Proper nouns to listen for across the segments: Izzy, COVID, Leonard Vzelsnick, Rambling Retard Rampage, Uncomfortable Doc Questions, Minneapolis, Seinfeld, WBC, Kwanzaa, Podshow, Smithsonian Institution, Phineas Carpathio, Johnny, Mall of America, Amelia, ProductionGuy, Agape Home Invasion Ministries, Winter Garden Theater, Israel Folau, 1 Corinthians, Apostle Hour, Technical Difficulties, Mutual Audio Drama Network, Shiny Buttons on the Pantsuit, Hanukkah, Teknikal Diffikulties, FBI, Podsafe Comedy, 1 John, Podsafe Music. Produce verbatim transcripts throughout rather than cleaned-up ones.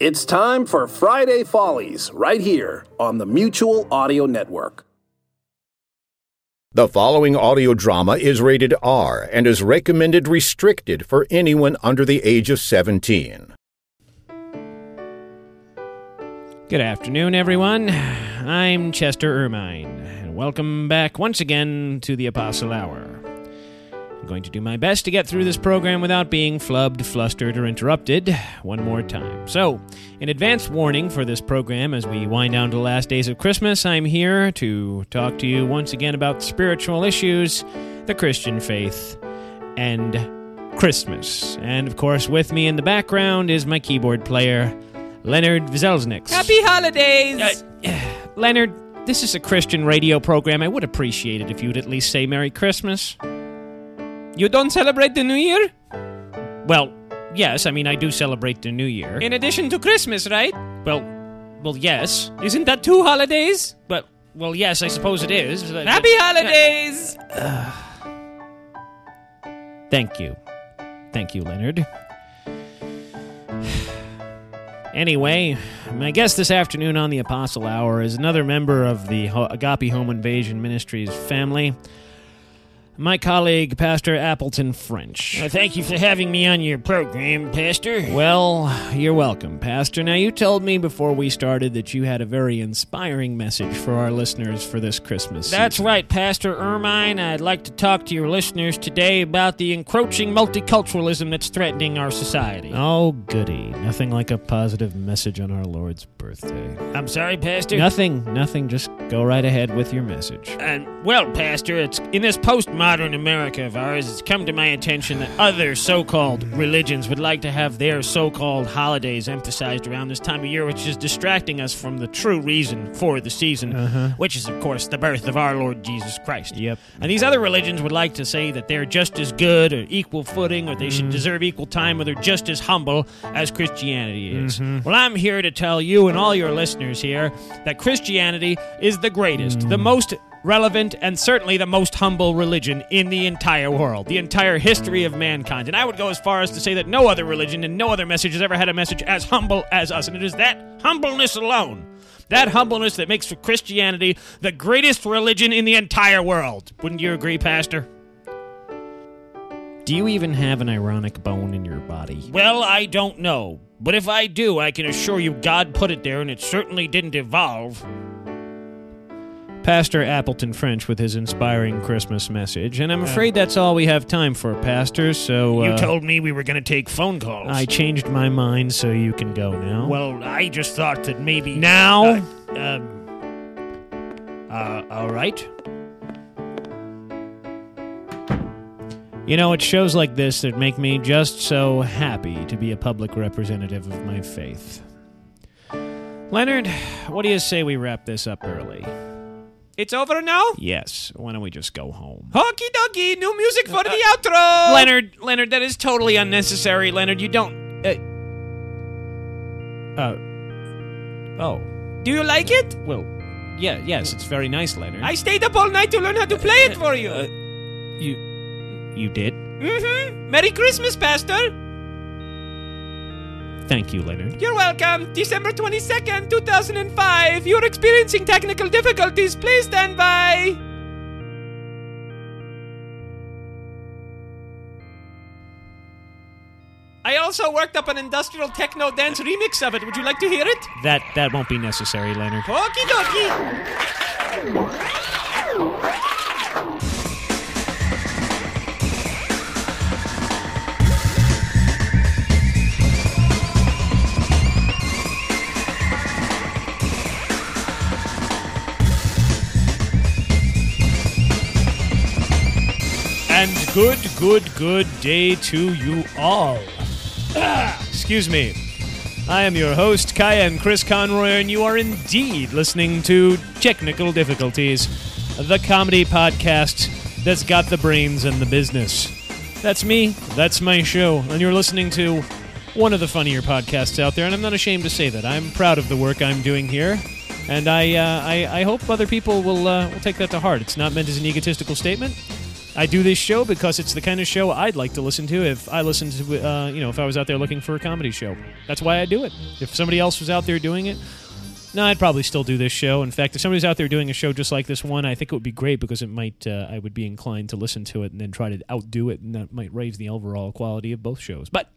It's time for Friday Follies, right here on the Mutual Audio Network. The following audio drama is rated R and is recommended restricted for anyone under the age of seventeen. Good afternoon, everyone. I'm Chester Ermine, and welcome back once again to the Apostle Hour. I'm going to do my best to get through this program without being flubbed, flustered, or interrupted one more time. So, in advance warning for this program, as we wind down to the last days of Christmas, I'm here to talk to you once again about spiritual issues, the Christian faith, and Christmas. And, of course, with me in the background is my keyboard player, Leonard Vzelsnick. Happy holidays! Uh, Leonard, this is a Christian radio program. I would appreciate it if you'd at least say Merry Christmas. You don't celebrate the New Year? Well, yes, I mean, I do celebrate the New Year. In addition to Christmas, right? Well, well, yes. Isn't that two holidays? Well, well, yes, I suppose it is. Happy but, holidays! Uh, uh, thank you. Thank you, Leonard. Anyway, my guest this afternoon on the Apostle Hour is another member of the Agape Home Invasion Ministries family, my colleague, Pastor Appleton French. Well, thank you for having me on your program, Pastor. Well, you're welcome, Pastor. Now, you told me before we started that you had a very inspiring message for our listeners for this Christmas That's season. Right, Pastor Ermine. I'd like to talk to your listeners today about the encroaching multiculturalism that's threatening our society. Oh, goody. Nothing like a positive message on our Lord's birthday. I'm sorry, Pastor? Nothing. Nothing. Just go right ahead with your message. Uh, well, Pastor, it's in this post-modern Modern America of ours, it's come to my attention that other so-called religions would like to have their so-called holidays emphasized around this time of year, which is distracting us from the true reason for the season, uh-huh. which is, of course, the birth of our Lord Jesus Christ. Yep. And these other religions would like to say that they're just as good or equal footing, or they should mm. deserve equal time, or they're just as humble as Christianity is. Mm-hmm. Well, I'm here to tell you and all your listeners here that Christianity is the greatest, mm. the most relevant, and certainly the most humble religion in the entire world, the entire history of mankind. And I would go as far as to say that no other religion and no other message has ever had a message as humble as us. And it is that humbleness alone, that humbleness that makes for Christianity the greatest religion in the entire world. Wouldn't you agree, Pastor? Do you even have an ironic bone in your body? Well, I don't know. But if I do, I can assure you God put it there, and it certainly didn't evolve. Pastor Appleton French with his inspiring Christmas message, and I'm afraid that's all we have time for, Pastor, so... Uh, you told me we were going to take phone calls. I changed my mind, so you can go now. Well, I just thought that maybe... Now? Uh, um, uh, all right. You know, it's shows like this that make me just so happy to be a public representative of my faith. Leonard, what do you say we wrap this up early? It's over now? Yes. Why don't we just go home? Okie dokie, new music for uh, the uh, outro! Leonard, Leonard, that is totally unnecessary. Leonard, you don't... Uh, uh, oh. Do you like it? Well, yeah, yes, it's very nice, Leonard. I stayed up all night to learn how to play it for you. Uh, uh, you... You did? Mm-hmm. Merry Christmas, Pastor! Thank you, Leonard. You're welcome. December twenty-second, two thousand five. You're experiencing technical difficulties. Please stand by. I also worked up an industrial techno dance remix of it. Would you like to hear it? That that won't be necessary, Leonard. Okie dokie. Good, good, good day to you all. Ah, excuse me. I am your host, Kaien Chris Conroy, and you are indeed listening to Technical Difficulties, the comedy podcast that's got the brains and the business. That's me, that's my show, and you're listening to one of the funnier podcasts out there, and I'm not ashamed to say that. I'm proud of the work I'm doing here, and I uh, I, I hope other people will, uh, will take that to heart. It's not meant as an egotistical statement. I do this show because it's the kind of show I'd like to listen to if I listened to, uh, you know, if I was out there looking for a comedy show. That's why I do it. If somebody else was out there doing it, no, I'd probably still do this show. In fact, if somebody's out there doing a show just like this one, I think it would be great because it might, uh, I would be inclined to listen to it and then try to outdo it, and that might raise the overall quality of both shows. But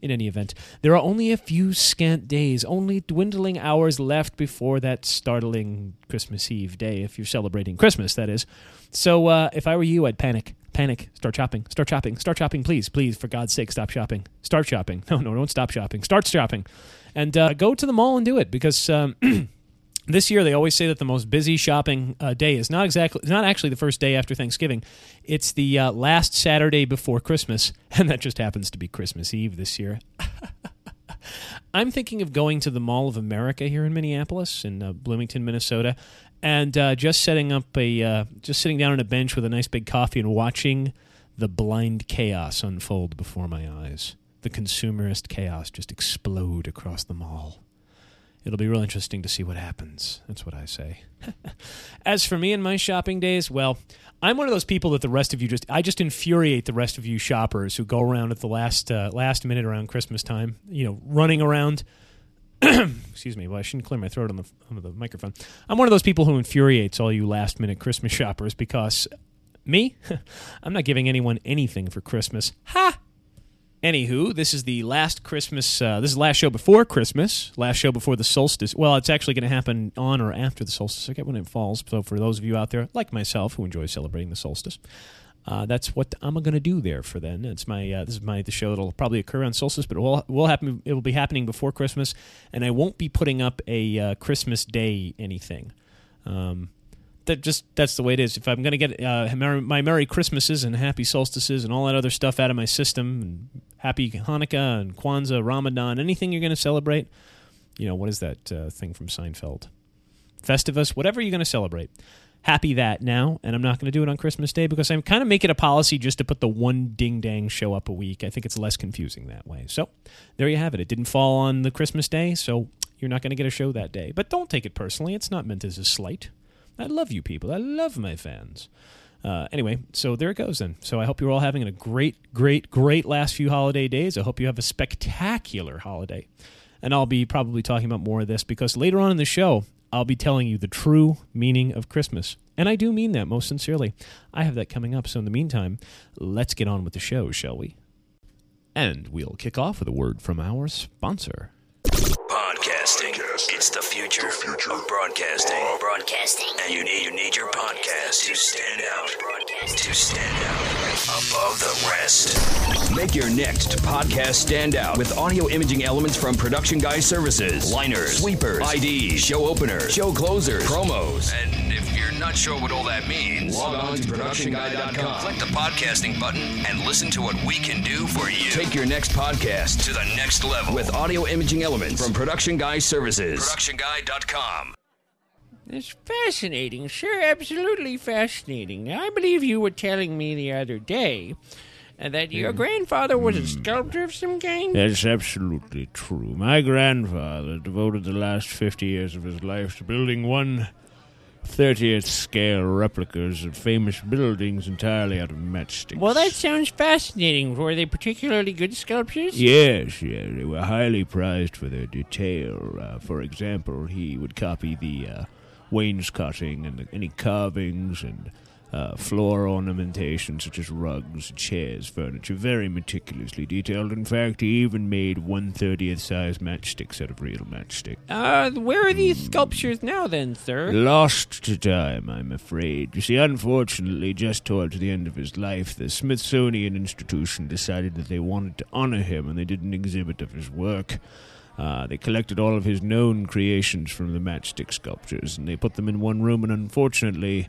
in any event, there are only a few scant days, only dwindling hours left before that startling Christmas Eve day, if you're celebrating Christmas, that is. So uh, if I were you, I'd panic, panic, start shopping, start shopping, start shopping, please, please, for God's sake, stop shopping, start shopping. No, no, don't stop shopping, start shopping. And uh, go to the mall and do it, because um, this year they always say that the most busy shopping uh, day is not exactly, not actually the first day after Thanksgiving. It's the uh, last Saturday before Christmas, and that just happens to be Christmas Eve this year. I'm thinking of going to the Mall of America here in Minneapolis, in uh, Bloomington, Minnesota, and uh, just setting up a, uh, just sitting down on a bench with a nice big coffee and watching the blind chaos unfold before my eyes. The consumerist chaos just explode across the mall. It'll be real interesting to see what happens. That's what I say. As for me and my shopping days, well, I'm one of those people that the rest of you just... I just infuriate the rest of you shoppers who go around at the last uh, last minute around Christmas time, you know, running around. Excuse me. Well, I shouldn't clear my throat on the, on the microphone. I'm one of those people who infuriates all you last-minute Christmas shoppers because... Me? I'm not giving anyone anything for Christmas. Ha! Anywho, this is the last Christmas, uh, this is the last show before Christmas, last show before the solstice. Well, it's actually going to happen on or after the solstice. I get when it falls. So for those of you out there, like myself, who enjoy celebrating the solstice, uh, that's what I'm going to do there for then. It's my, uh, this is my the show that will probably occur on solstice, but it will, will happen, it will be happening before Christmas, and I won't be putting up a uh, Christmas Day anything. Um That just that's the way it is. If I'm going to get uh, my Merry Christmases and Happy Solstices and all that other stuff out of my system, and Happy Hanukkah and Kwanzaa, Ramadan, anything you're going to celebrate, you know, what is that uh, thing from Seinfeld? Festivus, whatever you're going to celebrate. Happy that now, and I'm not going to do it on Christmas Day because I'm kind of making it a policy just to put the one ding-dang show up a week. I think it's less confusing that way. So there you have it. It didn't fall on the Christmas Day, so you're not going to get a show that day. But don't take it personally. It's not meant as a slight. I love you people. I love my fans. Uh, anyway, so there it goes then. So I hope you're all having a great, great, great last few holiday days. I hope you have a spectacular holiday. And I'll be probably talking about more of this because later on in the show, I'll be telling you the true meaning of Christmas. And I do mean that most sincerely. I have that coming up. So in the meantime, let's get on with the show, shall we? And we'll kick off with a word from our sponsor. Podcasting. Podcasting. It's the future, the future. of broadcasting. Oh. Broadcasting. And you need you need your podcast to stand out. To stand out above the rest. Make your next podcast stand out with audio imaging elements from ProductionGuy services, liners, sweepers, I Ds, show openers, show closers, promos. And if you're not sure what all that means, log on to production guy dot com. Click the podcasting button and listen to what we can do for you. Take your next podcast to the next level with audio imaging elements from ProductionGuy. Guy services. production guy dot com. It's fascinating, sure, absolutely fascinating. I believe you were telling me the other day that your mm. grandfather was mm. a sculptor of some kind? That's absolutely true. My grandfather devoted the last fifty years of his life to building one thirtieth scale replicas of famous buildings entirely out of matchsticks. Well, that sounds fascinating. Were they particularly good sculptures? Yes, yes. They were highly prized for their detail. Uh, for example, he would copy the uh, wainscoting and the, any carvings and uh, floor ornamentation such as rugs, chairs, furniture, very meticulously detailed. In fact, he even made one thirtieth size matchsticks out of real matchsticks. Uh, where are these mm. sculptures now then, sir? Lost to time, I'm afraid. You see, unfortunately, just towards the end of his life, the Smithsonian Institution decided that they wanted to honor him, and they did an exhibit of his work. Uh, they collected all of his known creations from the matchstick sculptures, and they put them in one room, and unfortunately...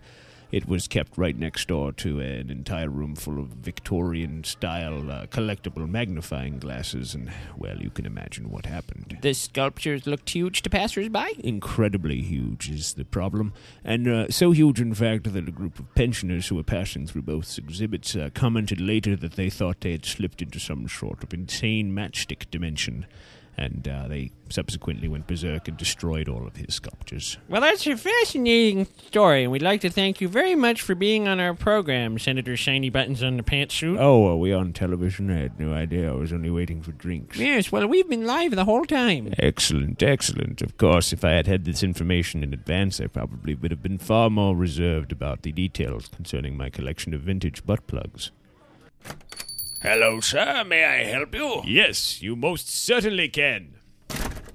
It was kept right next door to an entire room full of Victorian-style uh, collectible magnifying glasses, and, well, you can imagine what happened. The sculptures looked huge to passers-by? Incredibly huge is the problem, and uh, so huge, in fact, that a group of pensioners who were passing through both exhibits uh, commented later that they thought they had slipped into some sort of insane matchstick dimension. And uh, they subsequently went berserk and destroyed all of his sculptures. Well, that's a fascinating story, and we'd like to thank you very much for being on our program, Senator Shiny Buttons on the Pantsuit. Oh, are we on television? I had no idea. I was only waiting for drinks. Yes, well, we've been live the whole time. Excellent, excellent. Of course, if I had had this information in advance, I probably would have been far more reserved about the details concerning my collection of vintage butt plugs. Hello, sir. May I help you? Yes, you most certainly can.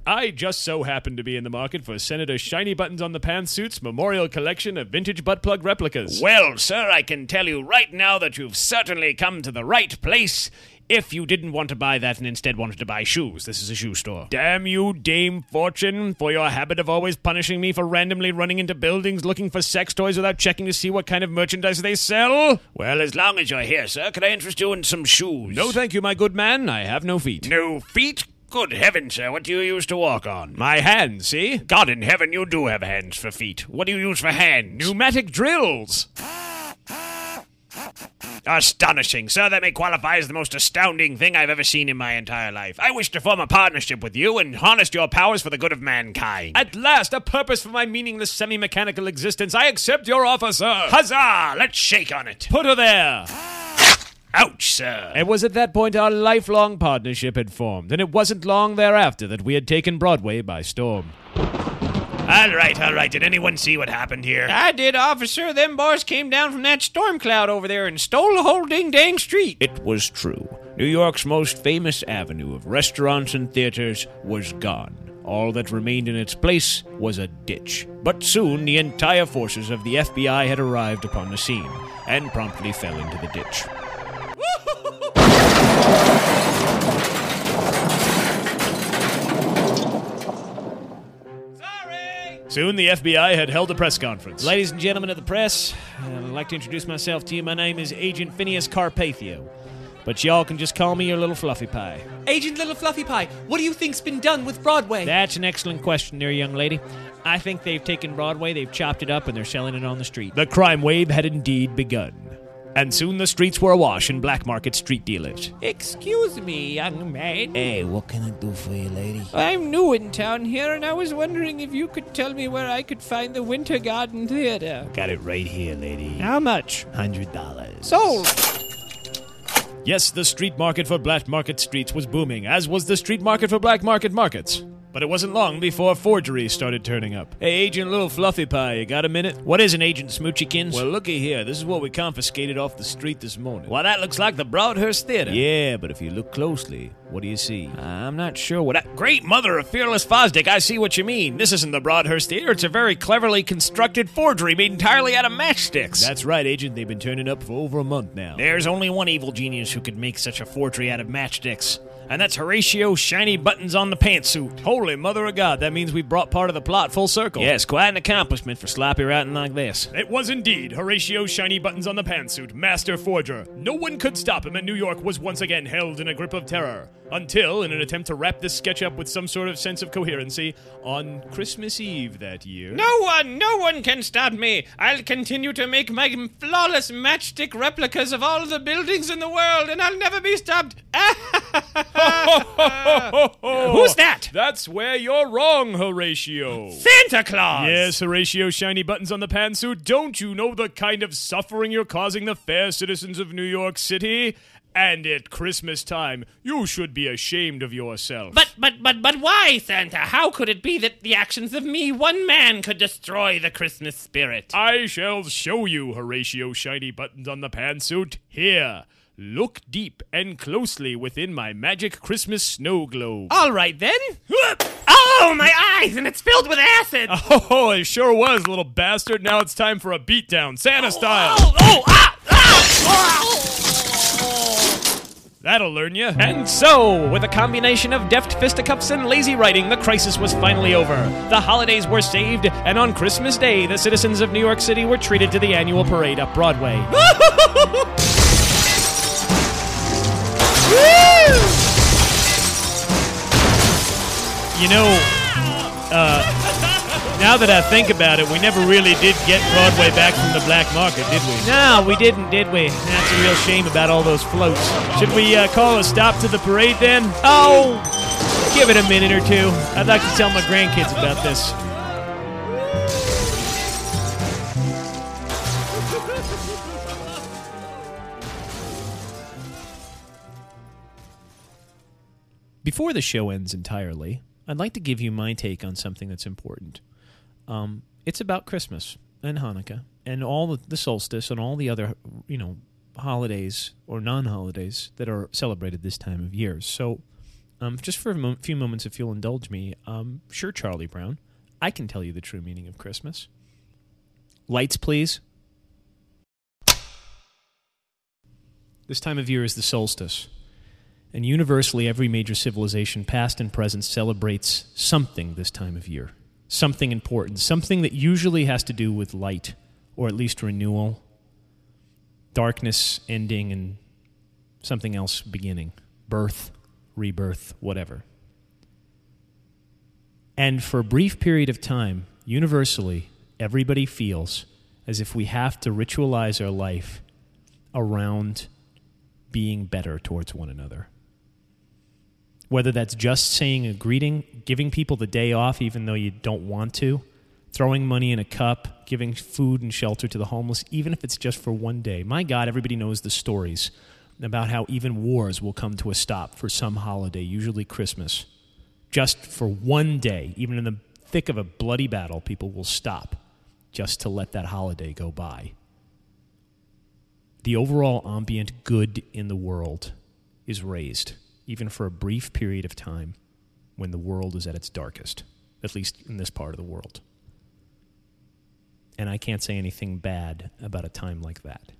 I just so happen to be in the market for Senator Shiny Buttons on the Pantsuit's memorial collection of vintage butt plug replicas. Well, sir, I can tell you right now that you've certainly come to the right place if you didn't want to buy that and instead wanted to buy shoes. This is a shoe store. Damn you, Dame Fortune, for your habit of always punishing me for randomly running into buildings looking for sex toys without checking to see what kind of merchandise they sell. Well, as long as you're here, sir, could I interest you in some shoes? No, thank you, my good man. I have no feet. No feet? Good heavens, sir, what do you use to walk on? My hands, see? God in heaven, you do have hands for feet. What do you use for hands? Pneumatic drills. Astonishing, sir. That may qualify as the most astounding thing I've ever seen in my entire life. I wish to form a partnership with you and harness your powers for the good of mankind. At last, a purpose for my meaningless semi-mechanical existence. I accept your offer, sir. Huzzah! Let's shake on it. Put her there. Ouch, sir. It was at that point our lifelong partnership had formed, and it wasn't long thereafter that we had taken Broadway by storm. All right, all right. Did anyone see what happened here? I did, officer. Them boys came down from that storm cloud over there and stole the whole ding-dang street. It was true. New York's most famous avenue of restaurants and theaters was gone. All that remained in its place was a ditch. But soon, the entire forces of the F B I had arrived upon the scene and promptly fell into the ditch. Soon the F B I had held a press conference. Ladies and gentlemen of the press, I'd like to introduce myself to you. My name is Agent Phineas Carpathio, but y'all can just call me your little fluffy pie. Agent Little Fluffy Pie, what do you think's been done with Broadway? That's an excellent question there, young lady. I think they've taken Broadway, they've chopped it up, and they're selling it on the street. The crime wave had indeed begun. And soon the streets were awash in black market street dealers. Excuse me, young man. Hey, what can I do for you, lady? I'm new in town here, and I was wondering if you could tell me where I could find the Winter Garden Theater. Got it right here, lady. How much? Hundred dollars. Sold. Yes, the street market for black market streets was booming, as was the street market for black market markets. But it wasn't long before forgeries started turning up. Hey, Agent Little Fluffy Pie, you got a minute? What is an Agent Smoochykins? Well, looky here. This is what we confiscated off the street this morning. Well, that looks like the Broadhurst Theater. Yeah, but if you look closely, what do you see? Uh, I'm not sure what I... Great mother of fearless Fosdick, I see what you mean. This isn't the Broadhurst Theater. It's a very cleverly constructed forgery made entirely out of matchsticks. That's right, Agent. They've been turning up for over a month now. There's only one evil genius who could make such a forgery out of matchsticks. And that's Horatio Shiny Buttons on the Pantsuit. Holy mother of God, that means we brought part of the plot full circle. Yes, quite an accomplishment for sloppy writing like this. It was indeed Horatio Shiny Buttons on the Pantsuit, master forger. No one could stop him, and New York was once again held in a grip of terror. Until, in an attempt to wrap this sketch up with some sort of sense of coherency, on Christmas Eve that year... No one, no one can stop me! I'll continue to make my flawless matchstick replicas of all the buildings in the world, and I'll never be stopped! Who's that? That's where you're wrong, Horatio. Santa Claus! Yes, Horatio Shiny Buttons on the Pantsuit, don't you know the kind of suffering you're causing the fair citizens of New York City? And at Christmas time, you should be ashamed of yourself. But, but, but, but why, Santa? How could it be that the actions of me, one man, could destroy the Christmas spirit? I shall show you, Horatio Shiny Buttons on the Pantsuit. Here, look deep and closely within my magic Christmas snow globe. All right, then. Oh, my eyes, and it's filled with acid. Oh, it sure was, little bastard. Now it's time for a beatdown, Santa oh, style. Oh, oh, ah, ah, oh, oh. That'll learn you. And so, with a combination of deft fisticuffs and lazy writing, the crisis was finally over. The holidays were saved, and on Christmas Day, the citizens of New York City were treated to the annual parade up Broadway. You know, uh, now that I think about it, we never really did get Broadway back from the black market, did we? No, we didn't, did we? That's a real shame about all those floats. Should we uh, call a stop to the parade then? Oh, give it a minute or two. I'd like to tell my grandkids about this. Before the show ends entirely, I'd like to give you my take on something that's important. Um, it's about Christmas and Hanukkah and all the solstice and all the other, you know, holidays or non-holidays that are celebrated this time of year. So um, just for a mo- few moments, if you'll indulge me, um, sure, Charlie Brown, I can tell you the true meaning of Christmas. Lights, please. This time of year is the solstice. And universally, every major civilization, past and present, celebrates something this time of year. Something important. Something that usually has to do with light, or at least renewal, darkness ending, and something else beginning. Birth, rebirth, whatever. And for a brief period of time, universally, everybody feels as if we have to ritualize our life around being better towards one another. Whether that's just saying a greeting, giving people the day off even though you don't want to, throwing money in a cup, giving food and shelter to the homeless, even if it's just for one day. My God, everybody knows the stories about how even wars will come to a stop for some holiday, usually Christmas. Just for one day, even in the thick of a bloody battle, people will stop just to let that holiday go by. The overall ambient good in the world is raised, even for a brief period of time when the world is at its darkest, at least in this part of the world. And I can't say anything bad about a time like that.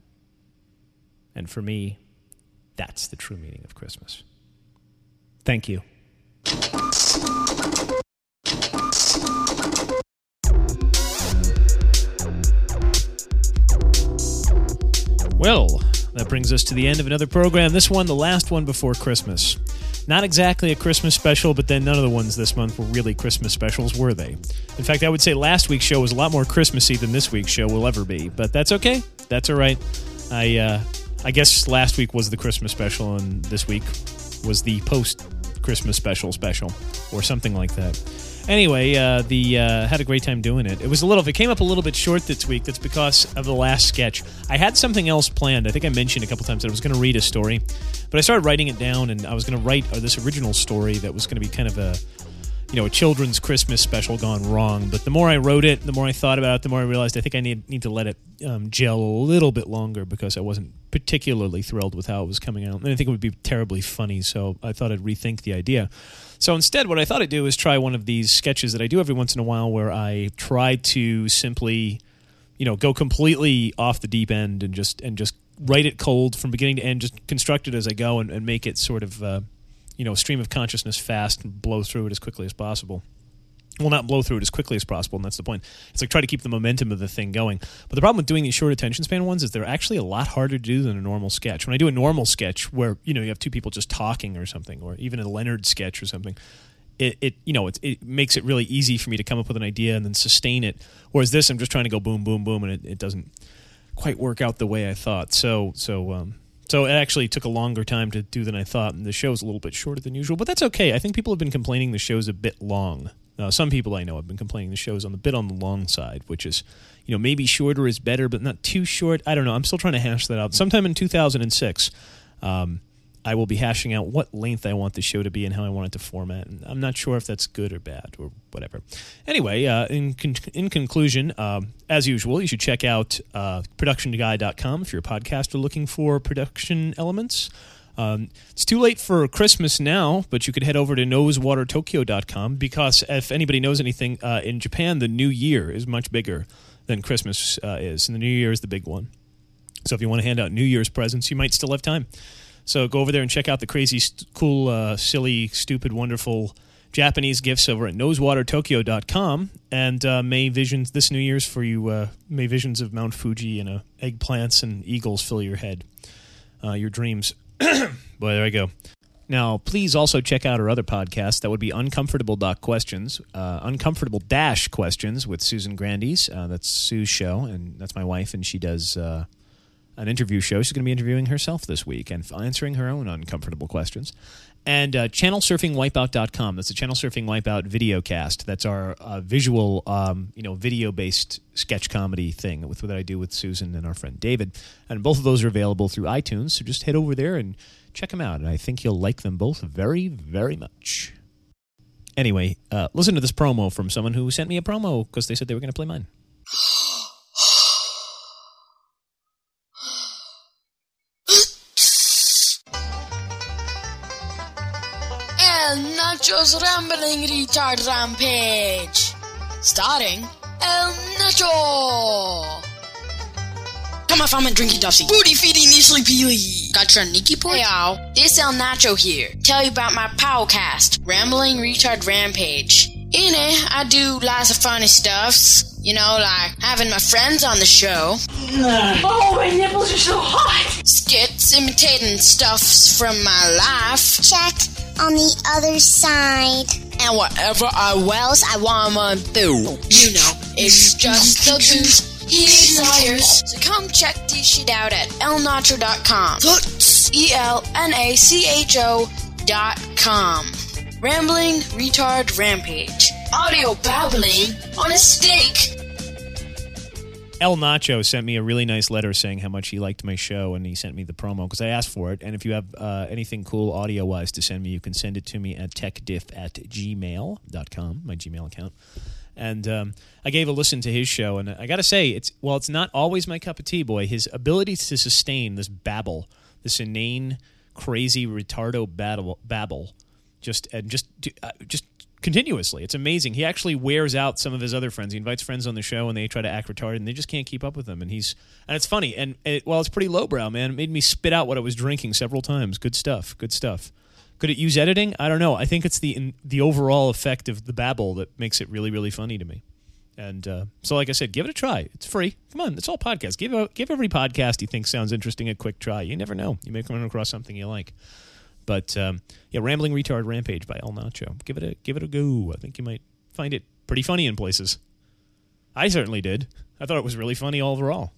And for me, that's the true meaning of Christmas. Thank you. Well, that brings us to the end of another program. This one, the last one before Christmas. Not exactly a Christmas special, but then none of the ones this month were really Christmas specials, were they? In fact, I would say last week's show was a lot more Christmassy than this week's show will ever be, but that's okay. That's all right. I uh, I guess last week was the Christmas special, and this week was the post-Christmas special special, or something like that. Anyway, uh, the uh, had a great time doing it. It was a little. It came up a little bit short this week. That's because of the last sketch. I had something else planned. I think I mentioned a couple times that I was going to read a story, but I started writing it down, and I was going to write this original story that was going to be kind of a, you know, a children's Christmas special gone wrong. But the more I wrote it, the more I thought about it, the more I realized I think I need need to let it um, gel a little bit longer because I wasn't particularly thrilled with how it was coming out, and I think it would be terribly funny. So I thought I'd rethink the idea. So instead, what I thought I'd do is try one of these sketches that I do every once in a while where I try to simply, you know, go completely off the deep end and just and just write it cold from beginning to end, just construct it as I go and, and make it sort of, uh, you know, stream of consciousness fast and blow through it as quickly as possible. Well, not blow through it as quickly as possible, and that's the point. It's like try to keep the momentum of the thing going. But the problem with doing these short attention span ones is they're actually a lot harder to do than a normal sketch. When I do a normal sketch where, you know, you have two people just talking or something, or even a Leonard sketch or something, it, it you know, it, it makes it really easy for me to come up with an idea and then sustain it. Whereas this, I'm just trying to go boom, boom, boom, and it, it doesn't quite work out the way I thought. So, so, um... So it actually took a longer time to do than I thought, and the show's a little bit shorter than usual, but that's okay. I think people have been complaining the show's a bit long. Uh, some people I know have been complaining the show's on the bit on the long side, which is, you know, maybe shorter is better, but not too short. I don't know. I'm still trying to hash that out. Sometime in two thousand six, um, I will be hashing out what length I want the show to be and how I want it to format, and I'm not sure if that's good or bad or whatever. Anyway, uh, in con- in conclusion, uh, as usual, you should check out uh, production guy dot com if you're a podcaster looking for production elements. Um, it's too late for Christmas now, but you could head over to nose water tokyo dot com because if anybody knows anything, uh, in Japan, the new year is much bigger than Christmas uh, is, and the new year is the big one. So if you want to hand out New Year's presents, you might still have time. So go over there and check out the crazy, st- cool, uh, silly, stupid, wonderful Japanese gifts over at nose water tokyo dot com, and uh, may visions this New Year's for you. Uh, may visions of Mount Fuji and uh, eggplants and eagles fill your head, uh, your dreams. Boy, there I go. Now, please also check out our other podcast. That would be Uncomfortable Doc Questions, uh, Uncomfortable Dash Questions with Susan Grandis. Uh, that's Sue's show, and that's my wife, and she does uh, an interview show. She's going to be interviewing herself this week and answering her own uncomfortable questions. And uh, channel surfing wipeout dot com. That's the Channel Surfing Wipeout video cast. That's our uh, visual, um, you know, video-based sketch comedy thing with what I do with Susan and our friend David. And both of those are available through iTunes, so just head over there and check them out. And I think you'll like them both very, very much. Anyway, uh, listen to this promo from someone who sent me a promo because they said they were going to play mine. El Nacho's Rambling Retard Rampage. Starring El Nacho. Come off, I'm a drinky dusty. Booty feeding Easily Peely. Got your Nikki point? Hey y'all, it's El Nacho here. Tell you about my podcast, Rambling Retard Rampage. In it, I do lots of funny stuffs. You know, like having my friends on the show. Oh, my nipples are so hot! Skits imitating stuffs from my life. Check. On the other side. And whatever I wells I wanna do. You know, it's just the truth he desires. So come check this shit out at el nacho dot com. E L N A C H O dot com. Rambling Retard Rampage. Audio babbling on a steak. El Nacho sent me a really nice letter saying how much he liked my show, and he sent me the promo because I asked for it. And if you have uh, anything cool audio-wise to send me, you can send it to me at tech diff at gmail dot com, my Gmail account. And um, I gave a listen to his show, and I got to say, it's while it's not always my cup of tea, boy, his ability to sustain this babble, this inane, crazy, retardo babble, babble just and just uh, just. continuously. It's amazing. He actually wears out some of his other friends. He invites friends on the show and they try to act retarded and they just can't keep up with him. And he's and it's funny. And it, well, it's pretty lowbrow, man. It made me spit out what I was drinking several times. Good stuff. Good stuff. Could it use editing? I don't know. I think it's the in, the overall effect of the babble that makes it really, really funny to me. And uh, so, like I said, give it a try. It's free. Come on. It's all podcasts. Give a, give every podcast you think sounds interesting a quick try. You never know. You may come across something you like. But um, yeah, Rambling Retard Rampage by El Nacho. Give it a give it a go. I think you might find it pretty funny in places. I certainly did. I thought it was really funny overall.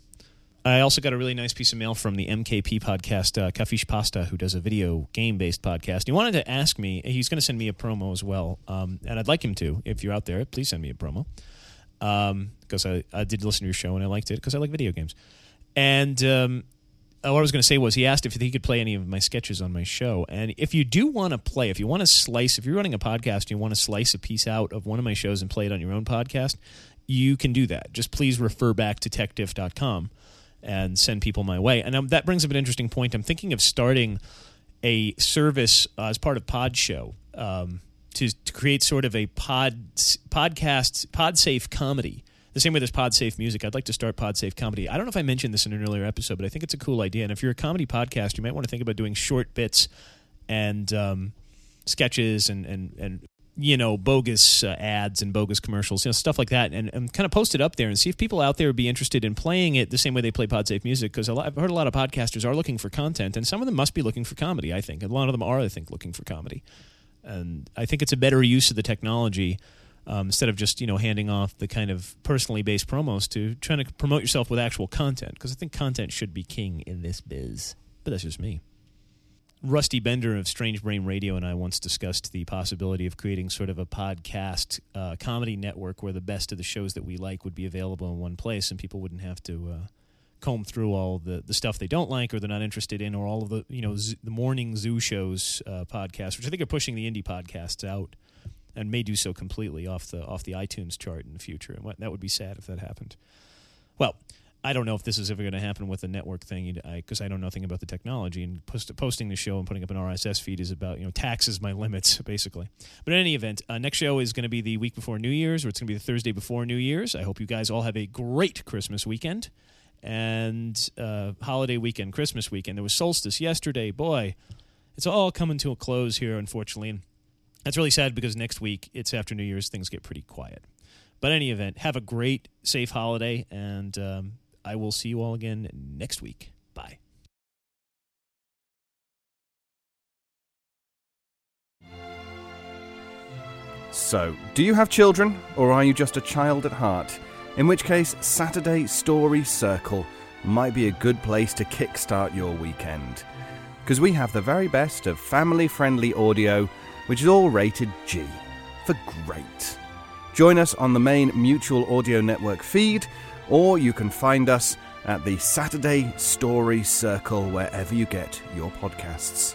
I also got a really nice piece of mail from the M K P podcast, uh, Kafish Pasta, who does a video game-based podcast. He wanted to ask me, he's going to send me a promo as well, um, and I'd like him to. If you're out there, please send me a promo, because um, I, I did listen to your show and I liked it because I like video games. And Um, what I was going to say was he asked if he could play any of my sketches on my show. And if you do want to play, if you want to slice, if you're running a podcast and you want to slice a piece out of one of my shows and play it on your own podcast, you can do that. Just please refer back to tech diff dot com and send people my way. And um, that brings up an interesting point. I'm thinking of starting a service uh, as part of Podshow um, to, to create sort of a pod podcast, Podsafe Comedy. The same way there's Podsafe Music, I'd like to start Podsafe Comedy. I don't know if I mentioned this in an earlier episode, but I think it's a cool idea. And if you're a comedy podcast, you might want to think about doing short bits and um, sketches and, and, and you know, bogus uh, ads and bogus commercials, you know, stuff like that, and, and kind of post it up there and see if people out there would be interested in playing it the same way they play Podsafe Music, because I've heard a lot of podcasters are looking for content, and some of them must be looking for comedy, I think. A lot of them are, I think, looking for comedy. And I think it's a better use of the technology Um, instead of just, you know, handing off the kind of personally based promos, to trying to promote yourself with actual content, because I think content should be king in this biz. But that's just me. Rusty Bender of Strange Brain Radio and I once discussed the possibility of creating sort of a podcast uh, comedy network where the best of the shows that we like would be available in one place, and people wouldn't have to uh, comb through all the, the stuff they don't like or they're not interested in, or all of the, you know, z- the morning zoo shows uh, podcasts, which I think are pushing the indie podcasts out. And may do so completely off the off the iTunes chart in the future. And what, that would be sad if that happened. Well, I don't know if this is ever going to happen with the network thing, because I, I know nothing about the technology. And post, posting the show and putting up an R S S feed is about, you know, taxes my limits, basically. But in any event, uh, next show is going to be the week before New Year's, or it's going to be the Thursday before New Year's. I hope you guys all have a great Christmas weekend. and uh, holiday weekend, Christmas weekend. There was solstice yesterday. Boy, it's all coming to a close here, unfortunately. And that's really sad because next week, it's after New Year's, things get pretty quiet. But in any event, have a great, safe holiday, and um, I will see you all again next week. Bye. So, do you have children, or are you just a child at heart? In which case, Saturday Story Circle might be a good place to kickstart your weekend. Because we have the very best of family-friendly audio, which is all rated G, for great. Join us on the main Mutual Audio Network feed, or you can find us at the Saturday Story Circle wherever you get your podcasts.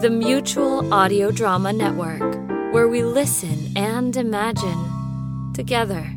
The Mutual Audio Drama Network, where we listen and imagine together.